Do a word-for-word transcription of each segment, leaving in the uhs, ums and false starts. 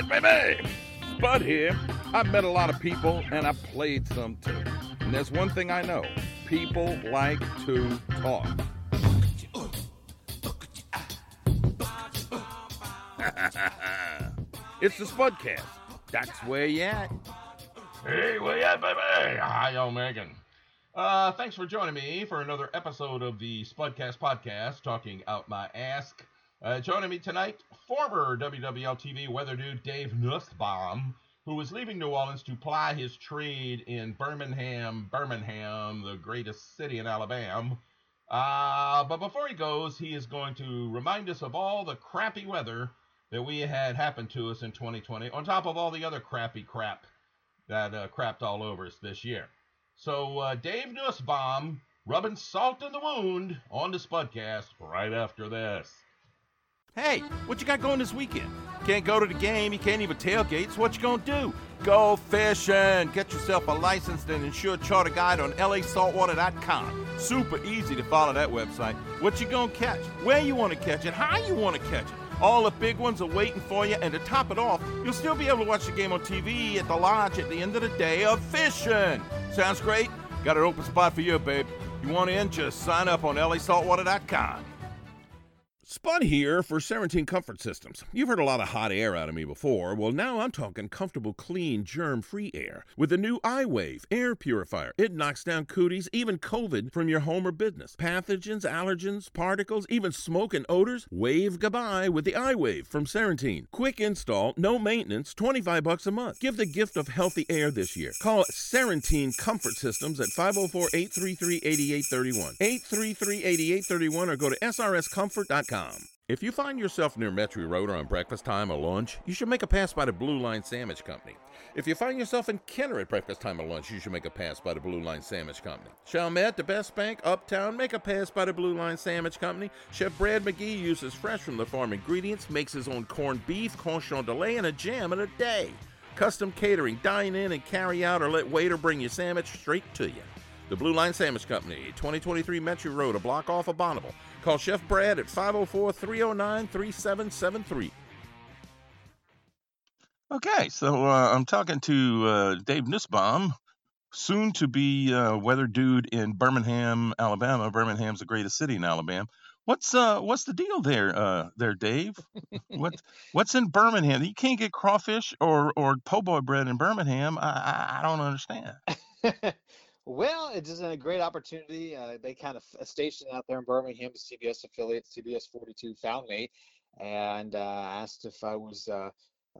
Yes, baby! But here, I met a lot of people, and I played some too. And there's one thing I know. People like to talk. It's the SPUDCAST. That's where you at. Hey, where you at, baby? How y'all making? Uh, thanks for joining me for another episode of the SPUDCAST podcast, talking out my ass. Uh, joining me tonight, former W W L T V weather dude Dave Nussbaum, who is leaving New Orleans to ply his trade in Birmingham, Birmingham, the greatest city in Alabama. Uh, but before he goes, he is going to remind us of all the crappy weather that we had happen to us in twenty twenty, on top of all the other crappy crap that uh, crapped all over us this year. So uh, Dave Nussbaum rubbing salt in the wound on the SPUDCAST right after this. Hey, what you got going this weekend? Can't go to the game, you can't even tailgate, so what you gonna do? Go fishing! Get yourself a licensed and insured charter guide on L A saltwater dot com. Super easy to follow that website. What you gonna catch? Where you wanna catch it? How you wanna catch it? All the big ones are waiting for you, and to top it off, you'll still be able to watch the game on T V at the lodge at the end of the day of fishing. Sounds great? Got an open spot for you, babe. You want in? Just sign up on L A saltwater dot com. Spud here for Serentine Comfort Systems. You've heard a lot of hot air out of me before. Well, now I'm talking comfortable, clean, germ-free air with the new iWave air purifier. It knocks down cooties, even COVID from your home or business. Pathogens, allergens, particles, even smoke and odors. Wave goodbye with the iWave from Serentine. Quick install, no maintenance, twenty-five bucks a month. Give the gift of healthy air this year. Call Serentine Comfort Systems at five oh four, eight three three, eight eight three one. eight three three, eight eight three one or go to S R S comfort dot com. If you find yourself near Metro Road around breakfast time or lunch, you should make a pass by the Blue Line Sandwich Company. If you find yourself in Kenner at breakfast time or lunch, you should make a pass by the Blue Line Sandwich Company. Chalmette, the best bank, uptown, make a pass by the Blue Line Sandwich Company. Chef Brad McGee uses fresh from the farm ingredients, makes his own corned beef, conchon de lait, and a jam in a day. Custom catering, dine in and carry out, or let waiter bring your sandwich straight to you. The Blue Line Sandwich Company, twenty twenty-three Metro Road, a block off of Bonneville. Call Chef Brad at five oh four, three oh nine, three seven seven three. Okay, so uh, I'm talking to uh, Dave Nussbaum, soon to be uh, weather dude in Birmingham, Alabama. Birmingham's the greatest city in Alabama. What's uh what's the deal there, uh there, Dave? what what's in Birmingham? You can't get crawfish or or po' boy bread in Birmingham. I I, I don't understand. Well, it is a great opportunity. Uh, they kind of a station out there in Birmingham, the C B S affiliate, C B S forty-two, found me and uh, asked if I was uh,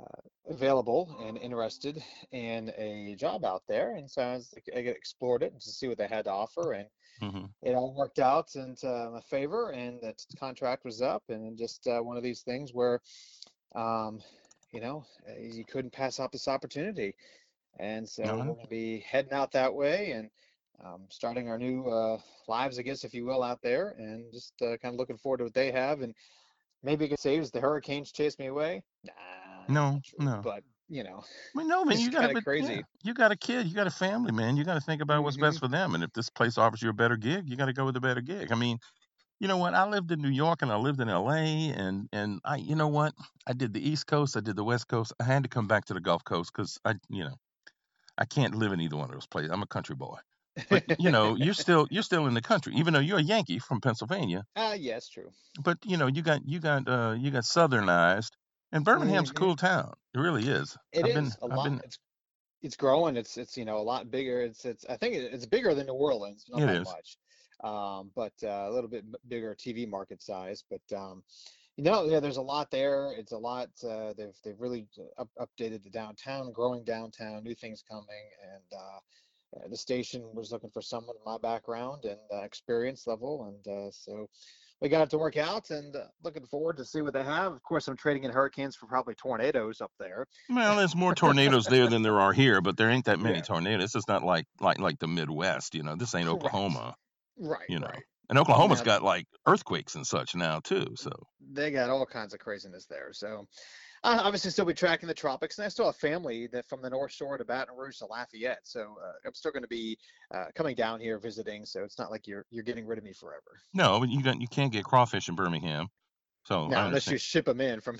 uh, available and interested in a job out there. And so I, was, I explored it to see what they had to offer, and mm-hmm. it all worked out in uh, my favor. And the contract was up, and just uh, one of these things where, um, you know, you couldn't pass up this opportunity. And so uh-huh. we're going to be heading out that way and um, starting our new uh, lives, I guess, if you will, out there, and just uh, kind of looking forward to what they have. And maybe it could save us the hurricanes chase me away. Nah, no, true, no. But, you know, I mean, no, man, you got to crazy. Yeah, you got a kid. You got a family, man. You got to think about mm-hmm. what's best for them. And if this place offers you a better gig, you got to go with a better gig. I mean, you know what? I lived in New York and I lived in L A and, and I, you know what? I did the East Coast. I did the West Coast. I had to come back to the Gulf Coast because I, you know, I can't live in either one of those places. I'm a country boy, but you know, you're still you're still in the country, even though you're a Yankee from Pennsylvania. Ah, uh, yes, true. But you know, you got you got uh, you got Southernized, and Birmingham's mm-hmm. a cool town. It really is. It I've is been, a I've lot. Been... It's it's growing. It's it's you know a lot bigger. It's it's I think it's bigger than New Orleans. Not it that is. Much, um, but uh, a little bit bigger T V market size. But um, you know, yeah, there's a lot there. It's a lot. Uh, they've they've really up, updated the downtown, growing downtown, new things coming, and uh, the station was looking for someone with my background and uh, experience level, and uh, so we got it to work out. And uh, looking forward to see what they have. Of course, I'm trading in hurricanes for probably tornadoes up there. Well, there's more tornadoes there than there are here, but there ain't that many yeah. tornadoes. It's just not like like like the Midwest, you know. This ain't Oklahoma, right? You know. Right. And Oklahoma's yeah. got like earthquakes and such now too, so they got all kinds of craziness there. So, uh, obviously, still be tracking the tropics, and I still have family that from the North Shore to Baton Rouge to Lafayette. So uh, I'm still going to be uh, coming down here visiting. So it's not like you're you're getting rid of me forever. No, but you got you can't get crawfish in Birmingham. So no, unless you ship them in from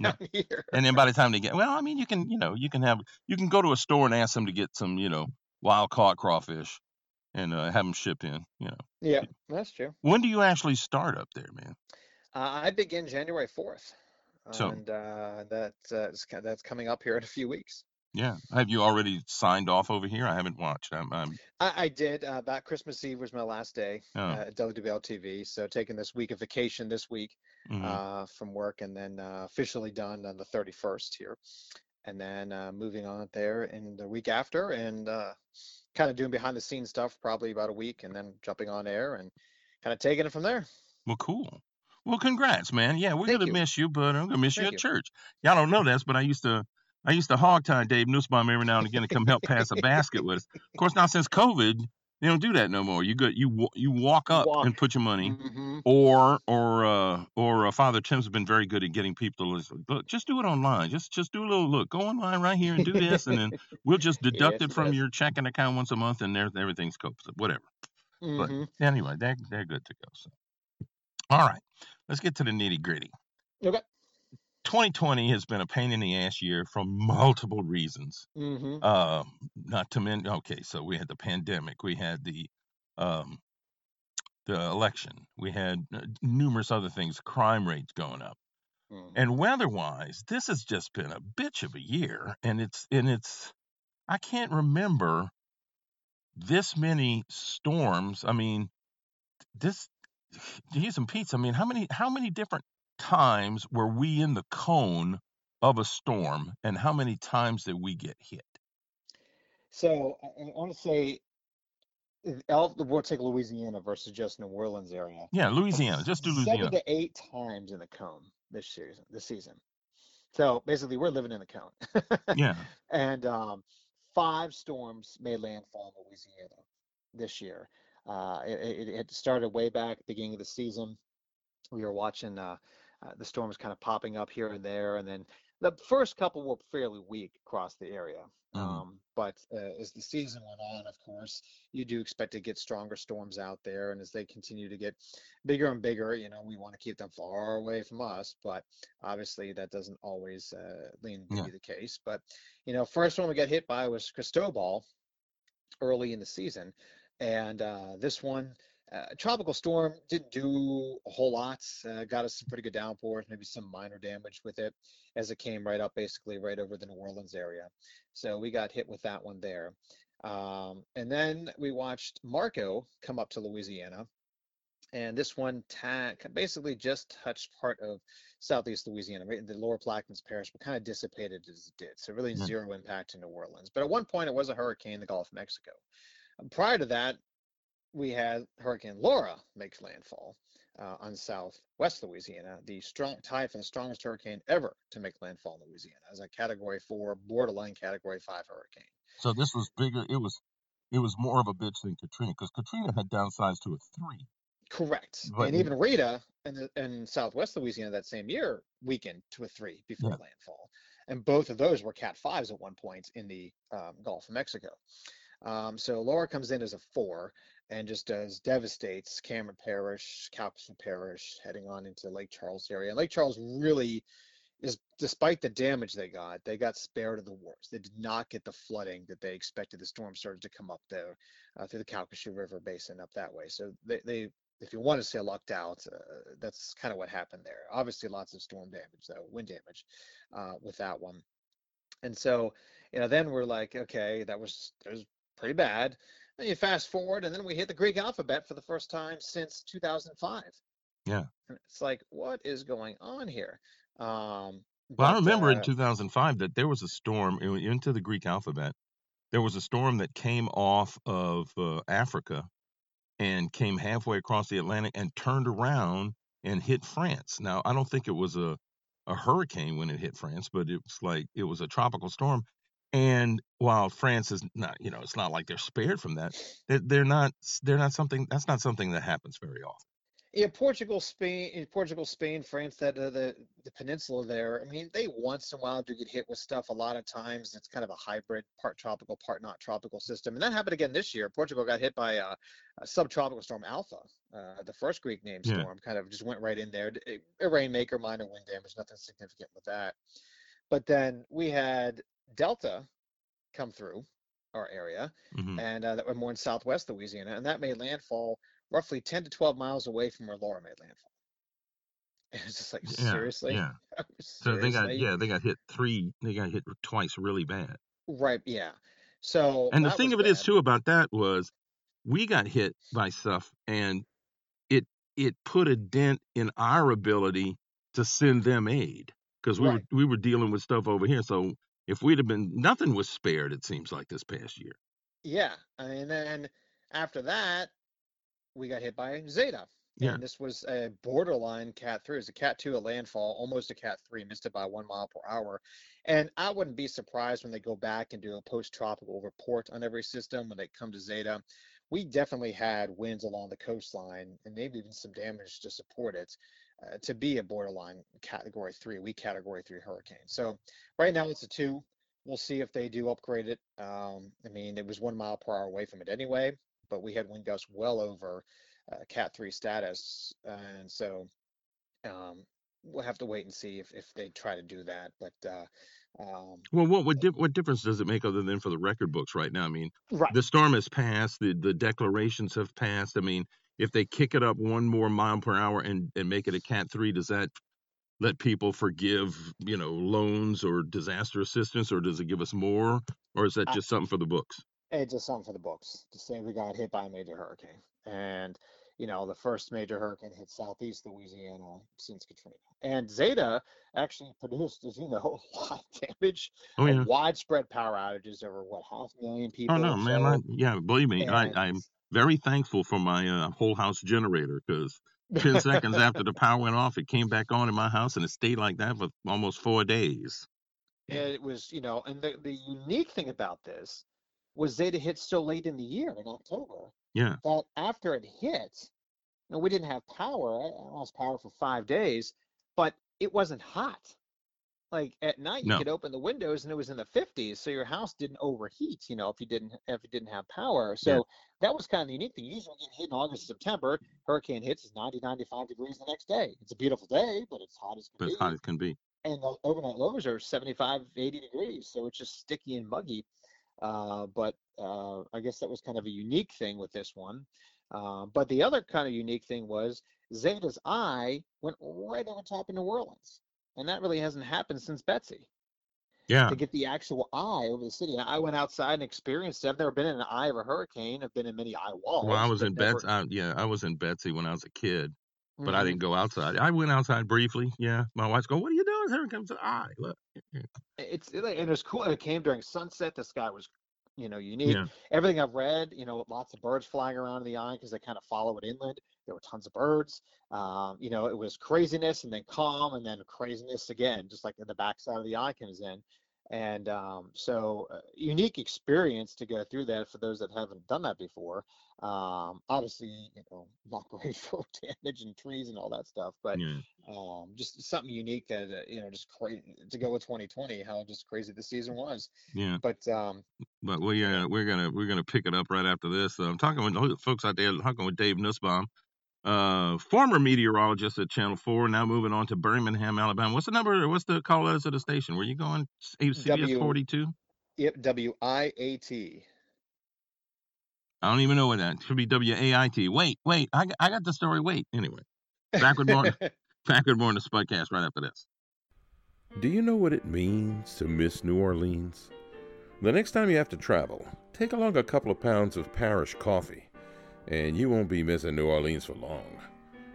down no. here, and then by the time they get, well, I mean, you can, you know, you can have, you can go to a store and ask them to get some, you know, wild caught crawfish, and uh, have them shipped in. You know. Yeah, that's true. When do you actually start up there, man? Uh, I begin January fourth, so, and uh, that's uh, that's coming up here in a few weeks. Yeah. Have you already signed off over here? I haven't watched. I'm, I'm... I, I did. Uh, about Christmas Eve was my last day oh. uh, at W W L T V. So taking this week of vacation this week mm-hmm. uh, from work, and then uh, officially done on the thirty-first here. And then uh, moving on there in the week after, and uh, kind of doing behind the scenes stuff probably about a week, and then jumping on air and kind of taking it from there. Well, cool. Well, congrats, man. Yeah, we're going to miss you, but I'm going to miss Thank you at you. church. Y'all don't know this, but I used to. I used to hogtie Dave Nussbaum every now and again to come help pass a basket with us. Of course, now since COVID, they don't do that no more. You go, you you walk up walk. and put your money, mm-hmm. or or uh, or uh, Father Tim's been very good at getting people to listen. Look, just do it online. Just just do a little look. Go online right here and do this, and then we'll just deduct yes, it from yes. your checking account once a month, and there everything's coped. Whatever. Mm-hmm. But anyway, they're they're good to go. So, all right, let's get to the nitty gritty. Okay. twenty twenty has been a pain in the ass year for multiple reasons. Mm-hmm. Uh, not to mention, okay, so we had the pandemic, we had the um, the election, we had numerous other things, crime rates going up, mm-hmm. and weather-wise, this has just been a bitch of a year, and it's and it's I can't remember this many storms. I mean, this to eat some pizza. I mean, how many how many different times were we in the cone of a storm, and how many times did we get hit? So I, I want to say, I'll, we'll take Louisiana versus just New Orleans area. Yeah, Louisiana, just do Louisiana. Seven to eight times in the cone this season. This season. So basically, we're living in the cone. yeah. And um, five storms made landfall in Louisiana this year. Uh, it, it, it started way back at the beginning of the season. We were watching. Uh, Uh, the storm was kind of popping up here and there, and then the first couple were fairly weak across the area. Mm-hmm. Um, but uh, as the season went on, of course, you do expect to get stronger storms out there, and as they continue to get bigger and bigger, you know, we want to keep them far away from us. But obviously, that doesn't always uh, lean to yeah. be the case. But you know, first one we got hit by was Cristobal early in the season, and uh, this one. Uh, tropical storm didn't do a whole lot, uh, got us some pretty good downpours, maybe some minor damage with it as it came right up, basically right over the New Orleans area. So we got hit with that one there. Um, and then we watched Marco come up to Louisiana. And this one ta- basically just touched part of southeast Louisiana, right in the Lower Plaquemines Parish, but kind of dissipated as it did. So really mm-hmm. zero impact in New Orleans. But at one point, it was a hurricane in the Gulf of Mexico. And prior to that, we had Hurricane Laura makes landfall uh, on southwest Louisiana, the strong tied for the strongest hurricane ever to make landfall in Louisiana as a Category Four, borderline Category Five hurricane. So this was bigger. It was, it was more of a bitch than Katrina, because Katrina had downsized to a three. Correct, but, and even Rita in the, in southwest Louisiana that same year weakened to a three before yeah. landfall, and both of those were Cat Fives at one point in the um, Gulf of Mexico. Um, so Laura comes in as a four. And just does devastates Cameron Parish, Calcasieu Parish, heading on into Lake Charles area. And Lake Charles really is, despite the damage they got, they got spared of the worst. They did not get the flooding that they expected the storm surge to come up there uh, through the Calcasieu River Basin up that way. So they, they if you want to say lucked out, uh, that's kind of what happened there. Obviously, lots of storm damage, though, wind damage uh, with that one. And so, you know, then we're like, okay, that was, that was pretty bad. And you fast forward, and then we hit the Greek alphabet for the first time since two thousand five. Yeah. And it's like, what is going on here? Um, well, but, I remember uh, in two thousand five that there was a storm into the Greek alphabet. There was a storm that came off of uh, Africa and came halfway across the Atlantic and turned around and hit France. Now, I don't think it was a, a hurricane when it hit France, but it was like it was a tropical storm. And while France is not, you know, it's not like they're spared from that. They're not. They're not something. That's not something that happens very often. Yeah, Portugal, Spain, Portugal, Spain, France, that uh, the the peninsula there. I mean, they once in a while do get hit with stuff. A lot of times, it's kind of a hybrid, part tropical, part not tropical system, and that happened again this year. Portugal got hit by a, a subtropical storm, Alpha, uh, the first Greek named yeah. storm. Kind of just went right in there. It, a rainmaker, minor wind damage, nothing significant with that. But then we had Delta come through our area, mm-hmm. and uh, that were more in southwest Louisiana, and that made landfall roughly ten to twelve miles away from where Laura made landfall. And it's just like, yeah, seriously? Yeah. Seriously? So they got, yeah, they got hit three, they got hit twice really bad. Right, yeah. So, and the thing of it is, too, about that was we got hit by stuff, and it it put a dent in our ability to send them aid because we, right. were, we were dealing with stuff over here. So if we'd have been, nothing was spared, it seems like, this past year. Yeah. And then after that, we got hit by Zeta, yeah. and this was a borderline Cat three. It was a Cat two, a landfall, almost a Cat three, missed it by one mile per hour. And I wouldn't be surprised when they go back and do a post-tropical report on every system when they come to Zeta. We definitely had winds along the coastline and maybe even some damage to support it uh, to be a borderline Category three, weak Category three hurricane. So right now it's a two. We'll see if they do upgrade it. Um, I mean, it was one mile per hour away from it anyway. But we had wind gusts well over uh, Cat three status, uh, and so um, we'll have to wait and see if, if they try to do that. But uh, um, well, what what, dif- what difference does it make other than for the record books right now? I mean, right. the storm has passed, the, the declarations have passed. I mean, if they kick it up one more mile per hour and, and make it a Cat three, does that let people forgive, you know, loans or disaster assistance, or does it give us more, or is that just I- something for the books? It's just something for the books. The same, we got hit by a major hurricane. And, you know, the first major hurricane hit southeast Louisiana since Katrina. And Zeta actually produced, as you know, a lot of damage oh, yeah. and widespread power outages over, what, half a million people? Oh, no, man. I, yeah, believe me, and, I, I'm very thankful for my uh, whole house generator because ten seconds after the power went off, it came back on in my house and it stayed like that for almost four days. It was, you know, and the, the unique thing about this was Zeta hit so late in the year, in October, yeah. that after it hit, and we didn't have power, I lost power for five days, but it wasn't hot. Like, at night, you no. could open the windows, and it was in the fifties, so your house didn't overheat, you know, if you didn't if you didn't have power. So yeah. that was kind of the unique thing. Usually you get hit in August, September, hurricane hits, it's ninety, ninety-five degrees the next day. It's a beautiful day, but it's hot as can but be. But hot as can be. And the overnight lows are seventy-five, eighty degrees, so it's just sticky and muggy. Uh, but uh, I guess that was kind of a unique thing with this one. Uh, but the other kind of unique thing was Zeta's eye went right over top in New Orleans. And that really hasn't happened since Betsy. Yeah. To get the actual eye over the city. And I went outside and experienced it. I've never been in an eye of a hurricane. I've been in many eye walls. Well, I was in never... Betsy. I, yeah, I was in Betsy when I was a kid, but mm-hmm. I didn't go outside. I went outside briefly. Yeah. My wife's going, "What are you doing? Here comes the eye. Look." It's it, and it was cool. It came during sunset. The sky was, you know, unique. Yeah. Everything I've read, you know, lots of birds flying around in the eye because they kind of follow it inland. There were tons of birds. Um, you know, it was craziness and then calm and then craziness again, just like in the backside of the eye comes in. And um, so, uh, unique experience to go through that for those that haven't done that before. Um, obviously, you know, not great for damage and trees and all that stuff, but yeah. um, just something unique that uh, you know, just crazy to go with twenty twenty. How just crazy the season was. Yeah. But um, but we uh, we're gonna we're gonna pick it up right after this. So I'm talking with folks out there. Talking with Dave Nussbaum, uh, former meteorologist at Channel Four, now moving on to Birmingham, Alabama. What's the number? What's the call letters of the station? Where you going? C B S forty-two. Yep. W I A T. I don't even know what that should be. W A I T. Wait, wait. I got, I got the story. Wait. Anyway, back with more. back with more in the SPUDCAST right after this. Do you know what it means to miss New Orleans? The next time you have to travel, take along a couple of pounds of Parish Coffee, and you won't be missing New Orleans for long.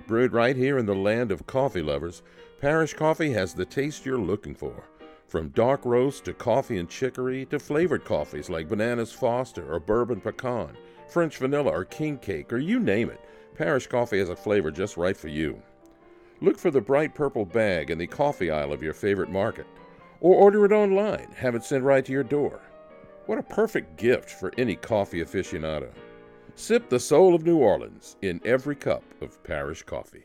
Brewed right here in the land of coffee lovers, Parish Coffee has the taste you're looking for. From dark roast to coffee and chicory to flavored coffees like Bananas Foster or Bourbon Pecan, French Vanilla or King Cake, or you name it, Parish Coffee has a flavor just right for you. Look for the bright purple bag in the coffee aisle of your favorite market, or order it online, have it sent right to your door. What a perfect gift for any coffee aficionado. Sip the soul of New Orleans in every cup of Parish Coffee.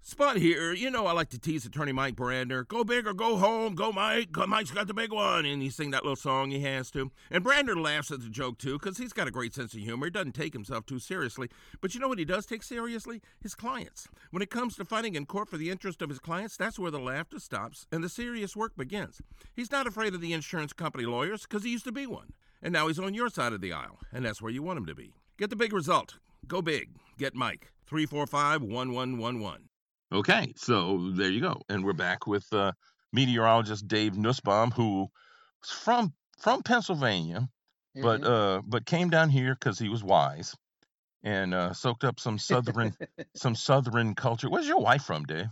Spud here. You know I like to tease attorney Mike Bradner. Go big or go home. Go, Mike. Mike's got the big one. And he sings that little song he has to. And Bradner laughs at the joke, too, because he's got a great sense of humor. He doesn't take himself too seriously. But you know what he does take seriously? His clients. When it comes to fighting in court for the interest of his clients, that's where the laughter stops and the serious work begins. He's not afraid of the insurance company lawyers because he used to be one. And now he's on your side of the aisle, and that's where you want him to be. Get the big result. Go big. Get Mike. three four five, one one one one. Okay, so there you go. And we're back with uh, meteorologist Dave Nussbaum, who's from from Pennsylvania, mm-hmm. but uh, but came down here because he was wise and uh, soaked up some southern some southern culture. Where's your wife from, Dave?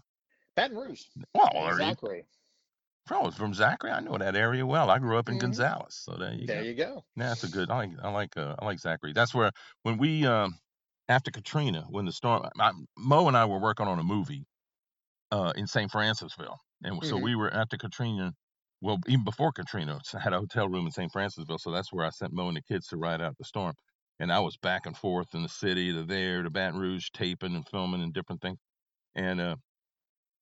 Baton Rouge. Well, Zachary. Bro, from Zachary. I know that area well. I grew up in mm-hmm. Gonzales, so there you there go. There you go. Yeah, that's a good. I like I like uh, I like Zachary. That's where when we. Um, After Katrina, when the storm, I, Mo and I were working on a movie uh, in Saint Francisville. And mm-hmm. so we were after Katrina, well, even before Katrina, I had a hotel room in Saint Francisville. So that's where I sent Mo and the kids to ride out the storm. And I was back and forth in the city, to there, to Baton Rouge, taping and filming and different things. And uh,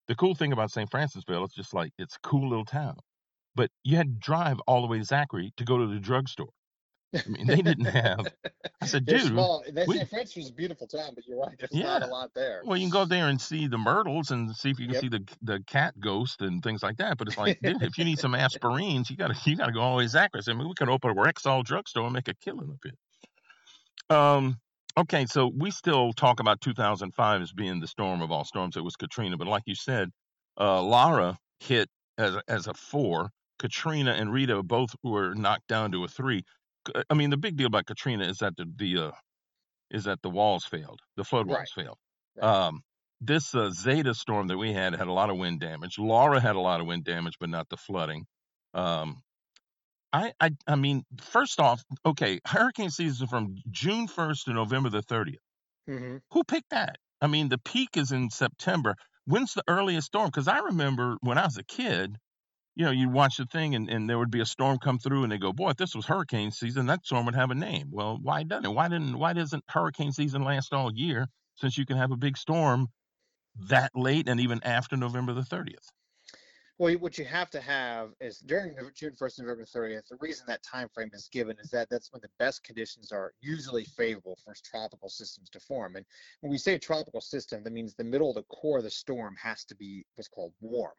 the cool thing about Saint Francisville, it's just like, it's a cool little town. But you had to drive all the way to Zachary to go to the drugstore. I mean, they didn't have. I said, dude. Small. They we, Saint Francis was a beautiful town, but you're right. There's yeah. not a lot there. Well, you can go there and see the myrtles and see if you can yep. see the the cat ghost and things like that. But it's like, dude, if you need some aspirins, you gotta you gotta go all the way to Zachary. I mean, we could open a Rexall drugstore and make a killing up here. Um. Okay, so we still talk about two thousand five as being the storm of all storms. It was Katrina, but like you said, uh, Laura hit as as a four. Katrina and Rita both were knocked down to a three. I mean, the big deal about Katrina is that the, the uh, is that the walls failed, the flood walls right. failed. Right. Um, this uh, Zeta storm that we had had a lot of wind damage. Laura had a lot of wind damage, but not the flooding. Um, I, I, I mean, first off, okay, hurricane season from June first to November the thirtieth. Mm-hmm. Who picked that? I mean, the peak is in September. When's the earliest storm? Because I remember when I was a kid. You know, you'd watch the thing and, and there would be a storm come through and they go, boy, if this was hurricane season, that storm would have a name. Well, why doesn't it? Why didn't why doesn't hurricane season last all year, since you can have a big storm that late and even after November the thirtieth? Well, what you have to have is during June first and November thirtieth, the reason that time frame is given is that that's when the best conditions are usually favorable for tropical systems to form. And when we say tropical system, that means the middle, the core of the storm has to be what's called warm.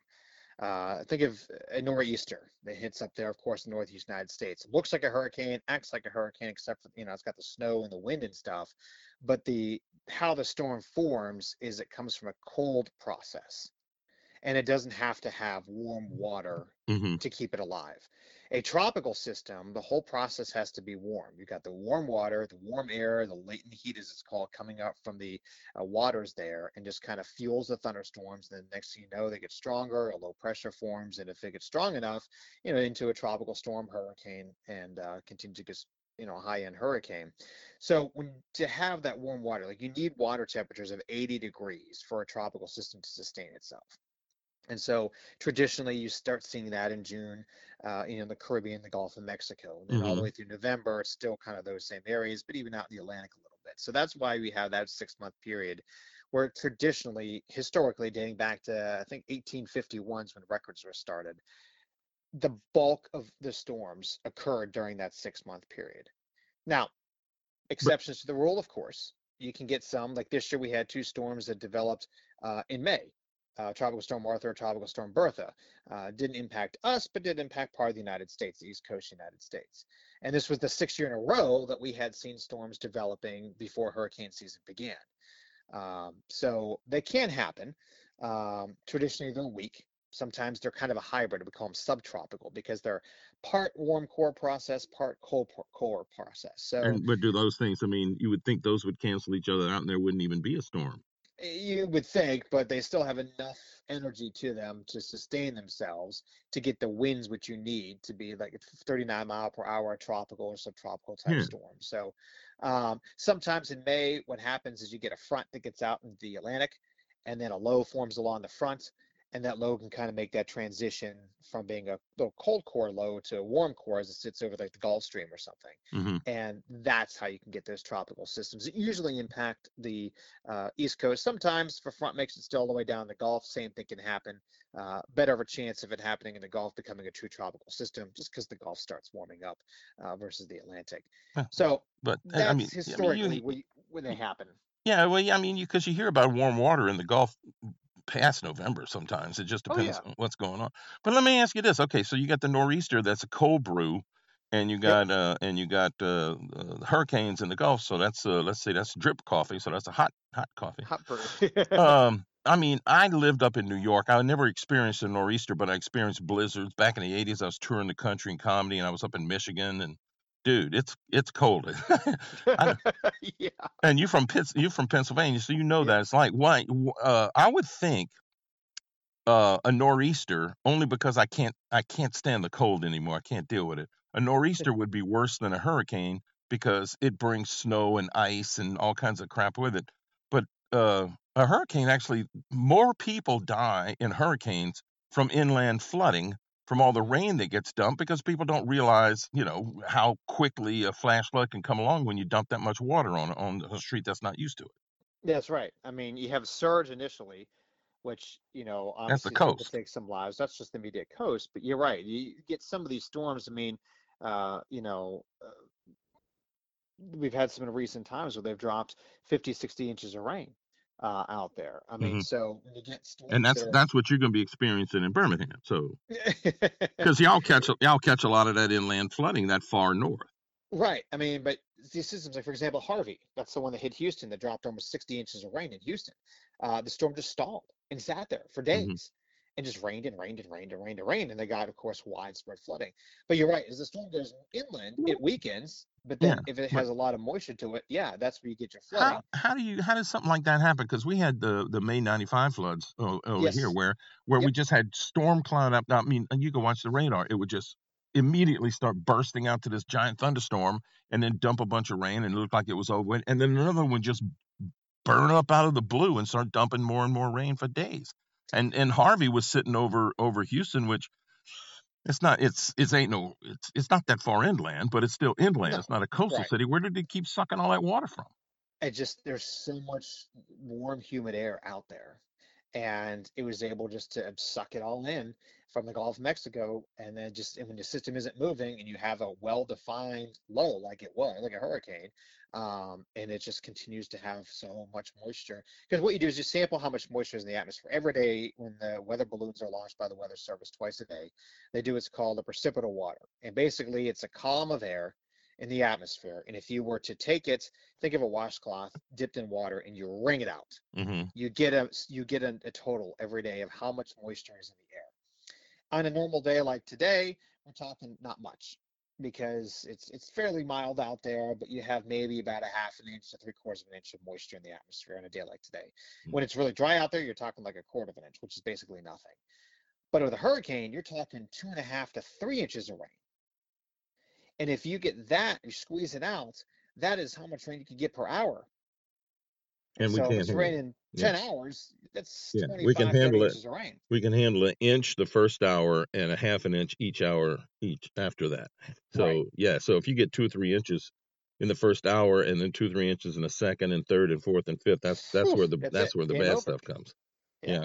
Uh, think of a nor'easter that hits up there, of course, in the northeast United States. It looks like a hurricane, acts like a hurricane, except for, you know, it's got the snow and the wind and stuff. But the how the storm forms is it comes from a cold process, and it doesn't have to have warm water mm-hmm. to keep it alive. A tropical system, the whole process has to be warm. You've got the warm water, the warm air, the latent heat, as it's called, coming up from the uh, waters there and just kind of fuels the thunderstorms. And then next thing you know, they get stronger, a low pressure forms. And if it gets strong enough, you know, into a tropical storm, hurricane, and uh, continue to get, you know, high-end hurricane. So when to have that warm water, like you need water temperatures of eighty degrees for a tropical system to sustain itself. And so traditionally you start seeing that in June, uh, you know, the Caribbean, the Gulf of Mexico, and then mm-hmm. all the way through November, it's still kind of those same areas, but even out in the Atlantic a little bit. So that's why we have that six month period where traditionally, historically, dating back to, I think, eighteen fifty-one is when records were started. The bulk of the storms occurred during that six month period. Now, exceptions but- to the rule, of course, you can get some, like this year we had two storms that developed uh, in May. Uh, Tropical Storm Arthur, Tropical Storm Bertha, uh, didn't impact us, but did impact part of the United States, the East Coast United States. And this was the sixth year in a row that we had seen storms developing before hurricane season began. Um, so they can happen. Um, traditionally, they're weak. Sometimes they're kind of a hybrid. We call them subtropical because they're part warm core process, part cold core process. So, and, but do those things, I mean, you would think those would cancel each other out and there wouldn't even be a storm. You would think, but they still have enough energy to them to sustain themselves to get the winds which you need to be like thirty-nine mile per hour tropical or subtropical type yeah. storm. So um, sometimes in May, what happens is you get a front that gets out into the Atlantic, and then a low forms along the front, And that load can kind of make that transition from being a little cold core load to a warm core as it sits over like the Gulf Stream or something. Mm-hmm. And that's how you can get those tropical systems. It usually impact the uh, East Coast. Sometimes for front makes it still all the way down the Gulf. Same thing can happen. Uh, better of a chance of it happening in the Gulf becoming a true tropical system just because the Gulf starts warming up uh, versus the Atlantic. Huh. So but, that's I mean, historically I mean, you, when they happen. Yeah, well, I mean, because you, you hear about warm water in the Gulf past November sometimes. It just depends oh, yeah. on what's going on. But let me ask you this. Okay, so you got the nor'easter, that's a cold brew, and you got yep. uh and you got uh, uh hurricanes in the Gulf, so that's uh let's say that's drip coffee, so that's a hot hot coffee. Hot brew. um I mean, I lived up in New York. I never experienced a nor'easter, but I experienced blizzards back in the eighties. I was touring the country in comedy, and I was up in Michigan, and dude, it's it's cold. yeah. And you're from Pitts, you're from Pennsylvania, so you know yeah. that it's like why? Uh, I would think uh, a nor'easter, only because I can't I can't stand the cold anymore. I can't deal with it. A nor'easter would be worse than a hurricane because it brings snow and ice and all kinds of crap with it. But uh, a hurricane, actually, more people die in hurricanes from inland flooding, from all the rain that gets dumped, because people don't realize, you know, how quickly a flash flood can come along when you dump that much water on on a street that's not used to it. That's right. I mean, you have surge initially, which, you know, obviously that's the coast. Takes some lives. That's just the immediate coast. But you're right. You get some of these storms. I mean, uh, you know, uh, we've had some in recent times where they've dropped fifty, sixty inches of rain uh out there. I mean, mm-hmm. so when you get storms, and that's there, that's what you're going to be experiencing in Birmingham. So because y'all catch y'all catch a lot of that inland flooding that far north. Right. I mean, but these systems, like for example, Harvey, that's the one that hit Houston, that dropped almost sixty inches of rain in Houston. Uh, the storm just stalled and sat there for days, mm-hmm. and just rained and rained and rained and rained and rained, and they got, of course, widespread flooding. But you're right, as the storm goes inland, it weakens. But then yeah, if it has but, a lot of moisture to it, yeah, that's where you get your flooding. How, how do you how does something like that happen? Because we had the, the May ninety-five floods over yes. here where, where yep. we just had storm cloud up. I mean, you could watch the radar. It would just immediately start bursting out to this giant thunderstorm and then dump a bunch of rain, and it looked like it was over. And then another one just burn up out of the blue and start dumping more and more rain for days. And and Harvey was sitting over over Houston, which – It's not. It's. It ain't no. It's. It's not that far inland, but it's still inland. No, it's not a coastal right. city. Where did it keep sucking all that water from? It just. There's so much warm, humid air out there, and it was able just to suck it all in from the Gulf of Mexico, and then just and when the system isn't moving, and you have a well-defined low like it was, like a hurricane, um, and it just continues to have so much moisture. Because what you do is you sample how much moisture is in the atmosphere every day. When the weather balloons are launched by the Weather Service twice a day, they do what's called a precipital water, and basically it's a column of air in the atmosphere, and if you were to take it, think of a washcloth dipped in water, and you wring it out, mm-hmm. you get a you get a, a total every day of how much moisture is in the air. On a normal day like today, we're talking not much, because it's it's fairly mild out there, but you have maybe about a half an inch to three quarters of an inch of moisture in the atmosphere on a day like today. Mm-hmm. When it's really dry out there, you're talking like a quarter of an inch, which is basically nothing. But with a hurricane, you're talking two and a half to three inches of rain. And if you get that, you squeeze it out, that is how much rain you can get per hour. And we so can't if it's raining it. ten yeah. hours, that's yeah. we can handle it. Of rain. We can handle an inch the first hour and a half an inch each hour each after that. So right. yeah, so if you get two or three inches in the first hour, and then two or three inches in the second and third and fourth and fifth, that's that's Oof, where the that's, that's where the Game bad over. Stuff comes. Yeah.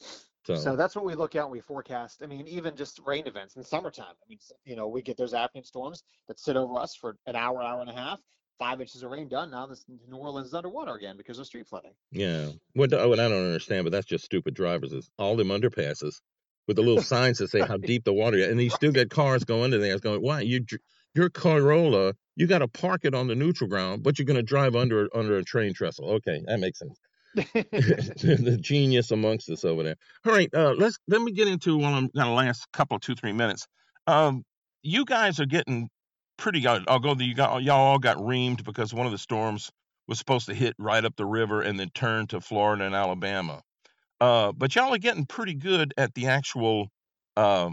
yeah. So. so that's what we look at when we forecast. I mean, even just rain events in summertime. I mean, you know, we get those afternoon storms that sit over us for an hour, hour and a half, five inches of rain done. Now this New Orleans is underwater again because of street flooding. Yeah. What, what I don't understand, but that's just stupid drivers, is all them underpasses with the little signs that say how deep the water is. And you still got cars going to there. It's going, why? You, your Corolla, you got to park it on the neutral ground, but you're going to drive under under a train trestle. Okay, that makes sense. The genius amongst us over there. All right, uh, let's let me get into one. I'm gonna last couple two three minutes. Um, you guys are getting pretty. Although you got y'all all got reamed because one of the storms was supposed to hit right up the river and then turn to Florida and Alabama. Uh, but y'all are getting pretty good at the actual uh,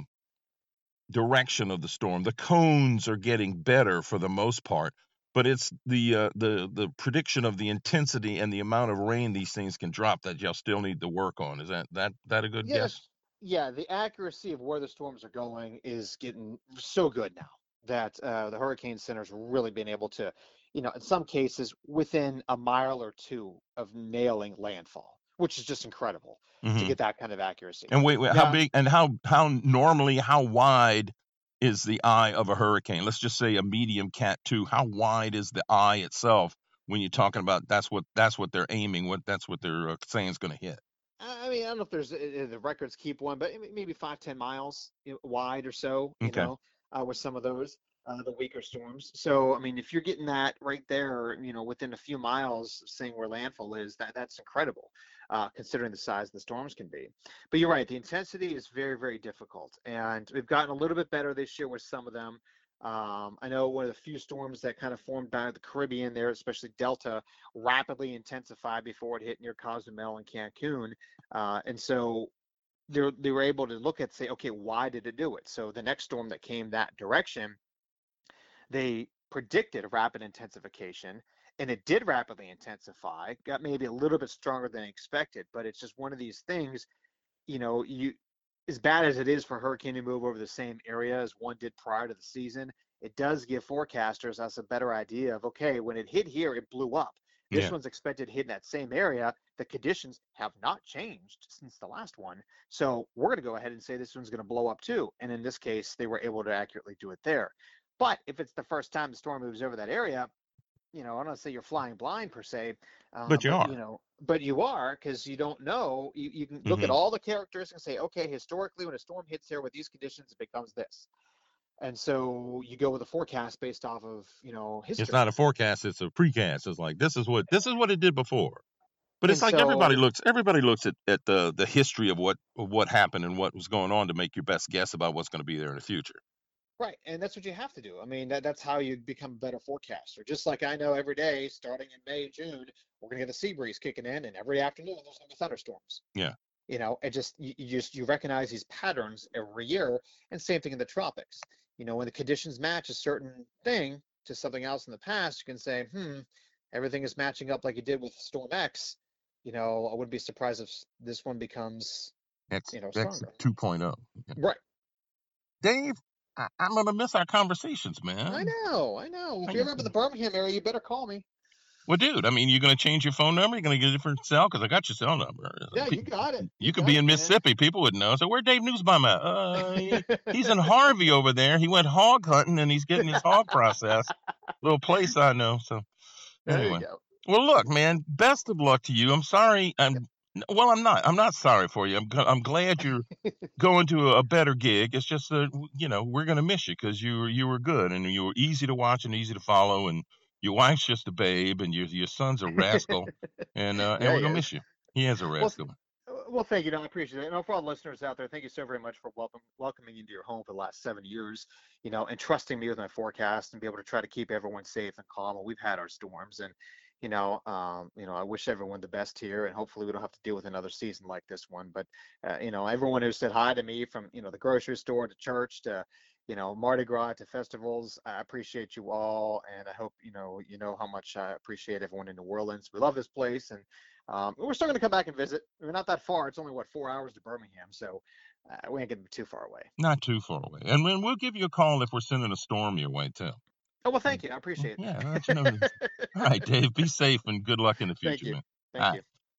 direction of the storm. The cones are getting better for the most part. But it's the uh, the the prediction of the intensity and the amount of rain these things can drop that y'all still need to work on. Is that that, that a good yes. guess? Yeah, the accuracy of where the storms are going is getting so good now that uh, the Hurricane Center's really been able to, you know, in some cases within a mile or two of nailing landfall, which is just incredible mm-hmm. to get that kind of accuracy. And wait, wait now, how big and how how normally how wide is the eye of a hurricane? Let's just say a medium cat two. How wide is the eye itself when you're talking about that's what that's what they're aiming, what that's what they're uh, saying is going to hit? I mean, I don't know if there's uh, the records keep one, but maybe five, ten miles wide or so, you okay. know, uh, with some of those, uh, the weaker storms. So, I mean, if you're getting that right there, you know, within a few miles, seeing where landfall is, that that's incredible, uh, considering the size the storms can be. But you're right, the intensity is very, very difficult. And we've gotten a little bit better this year with some of them. Um, I know one of the few storms that kind of formed down in the Caribbean there, especially Delta, rapidly intensified before it hit near Cozumel and Cancun. Uh, and so they were able to look at say, okay, why did it do it? So the next storm that came that direction, they predicted a rapid intensification, and it did rapidly intensify, got maybe a little bit stronger than expected, but it's just one of these things, you know, you as bad as it is for a hurricane to move over the same area as one did prior to the season, it does give forecasters us a better idea of, okay, when it hit here, it blew up. This yeah. one's expected to hit in that same area. The conditions have not changed since the last one. So we're going to go ahead and say this one's going to blow up too. And in this case, they were able to accurately do it there. But if it's the first time the storm moves over that area, you know, I don't say you're flying blind per se, um, but you but, are, you know, but you are because you don't know. You, you can look mm-hmm. at all the characteristics and say, okay, historically when a storm hits here with these conditions, it becomes this. And so you go with a forecast based off of, you know, history. It's not a forecast. It's a precast. It's like, this is what, this is what it did before. But it's and like so, everybody looks, everybody looks at, at the, the history of what, of what happened and what was going on to make your best guess about what's going to be there in the future. Right, and that's what you have to do. I mean, that, that's how you become a better forecaster. Just like I know every day, starting in May, June, we're going to get a sea breeze kicking in, and every afternoon there's going to be thunderstorms. Yeah. You know, it just you, you just you recognize these patterns every year, and same thing in the tropics. You know, when the conditions match a certain thing to something else in the past, you can say, hmm, everything is matching up like it did with Storm X. You know, I wouldn't be surprised if this one becomes, X, you know, stronger. X two point oh. Yeah. Right. Dave. I, I'm going to miss our conversations, man. I know, I know. If you're up in the Birmingham area, you better call me. Well, dude, I mean, you're going to change your phone number? You're going to get a different cell? Because I got your cell number. Yeah, you got it. You, you could be it, in Mississippi. Man. People wouldn't know. So where Dave Nussbaum at? Uh, he's in Harvey over there. He went hog hunting, and he's getting his hog processed. Little place I know. So anyway. Well, look, man, best of luck to you. I'm sorry. I'm. Well, I'm not. I'm not sorry for you. I'm I'm glad you're going to a better gig. It's just that, you know, we're going to miss you because you were you were good and you were easy to watch and easy to follow. And your wife's just a babe and your your son's a rascal. and uh, yeah, and we're going to miss you. He is a rascal. Well, well thank you. No, I appreciate it. And for all the listeners out there, thank you so very much for welcome, welcoming into your home for the last seven years, you know, and trusting me with my forecast and be able to try to keep everyone safe and calm. We've had our storms and. You know, um, you know, I wish everyone the best here, and hopefully we don't have to deal with another season like this one. But, uh, you know, everyone who said hi to me from, you know, the grocery store to church to, you know, Mardi Gras to festivals, I appreciate you all. And I hope, you know, you know how much I appreciate everyone in New Orleans. We love this place. And um, we're still going to come back and visit. We're not that far. It's only, what, four hours to Birmingham. So uh, we ain't getting too far away. Not too far away. And when we'll give you a call if we're sending a storm your way, too. Oh, well, thank you. I appreciate yeah, that. You know. All right, Dave, be safe and good luck in the future, thank you. Man. Thank All you. Right.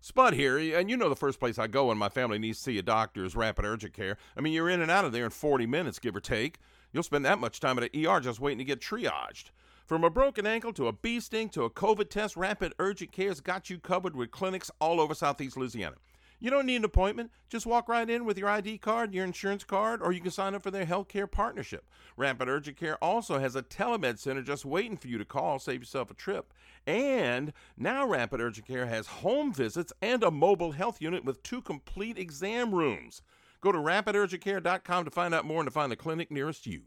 Spud here, and you know the first place I go when my family needs to see a doctor is rapid urgent care. I mean, you're in and out of there in forty minutes, give or take. You'll spend that much time at an E R just waiting to get triaged. From a broken ankle to a bee sting to a COVID test, rapid urgent care's got you covered with clinics all over Southeast Louisiana. You don't need an appointment. Just walk right in with your I D card, your insurance card, or you can sign up for their healthcare partnership. Rapid Urgent Care also has a telemed center just waiting for you to call, save yourself a trip. And now Rapid Urgent Care has home visits and a mobile health unit with two complete exam rooms. Go to rapid urgent care dot com to find out more and to find the clinic nearest you.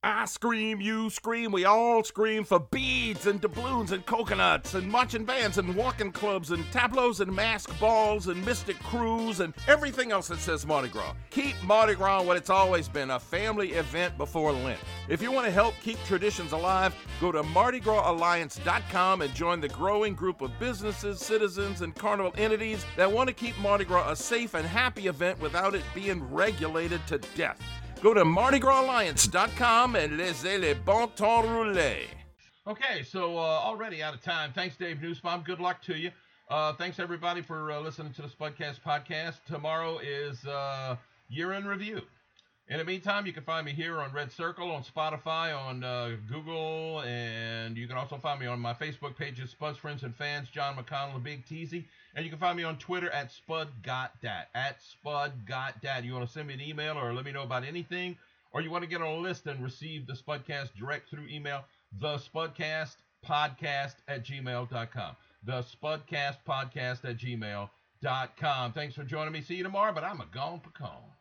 I scream, you scream, we all scream for beads and doubloons and coconuts and marching bands and walking clubs and tableaus and mask balls and mystic crews and everything else that says Mardi Gras. Keep Mardi Gras what it's always been, a family event before Lent. If you want to help keep traditions alive, go to Mardi Gras Alliance dot com and join the growing group of businesses, citizens, and carnival entities that want to keep Mardi Gras a safe and happy event without it being regulated to death. Go to Mardi Gras Alliance dot com and laissez les bon temps rouler. Okay, so uh, already out of time. Thanks, Dave Nussbaum. Good luck to you. Uh, thanks, everybody, for uh, listening to the SPUDCAST podcast. Tomorrow is uh, Year in Review. In the meantime, you can find me here on Red Circle, on Spotify, on uh, Google, and you can also find me on my Facebook pages, Spuds Friends and Fans, John McConnell, the Big Teasy. And you can find me on Twitter at SpudGotDat, at SpudGotDat. You want to send me an email or let me know about anything, or you want to get on a list and receive the SPUDCast direct through email, the spudcast podcast at gmail dot com, the spudcast podcast at gmail dot com. Thanks for joining me. See you tomorrow, but I'm a gone pecan.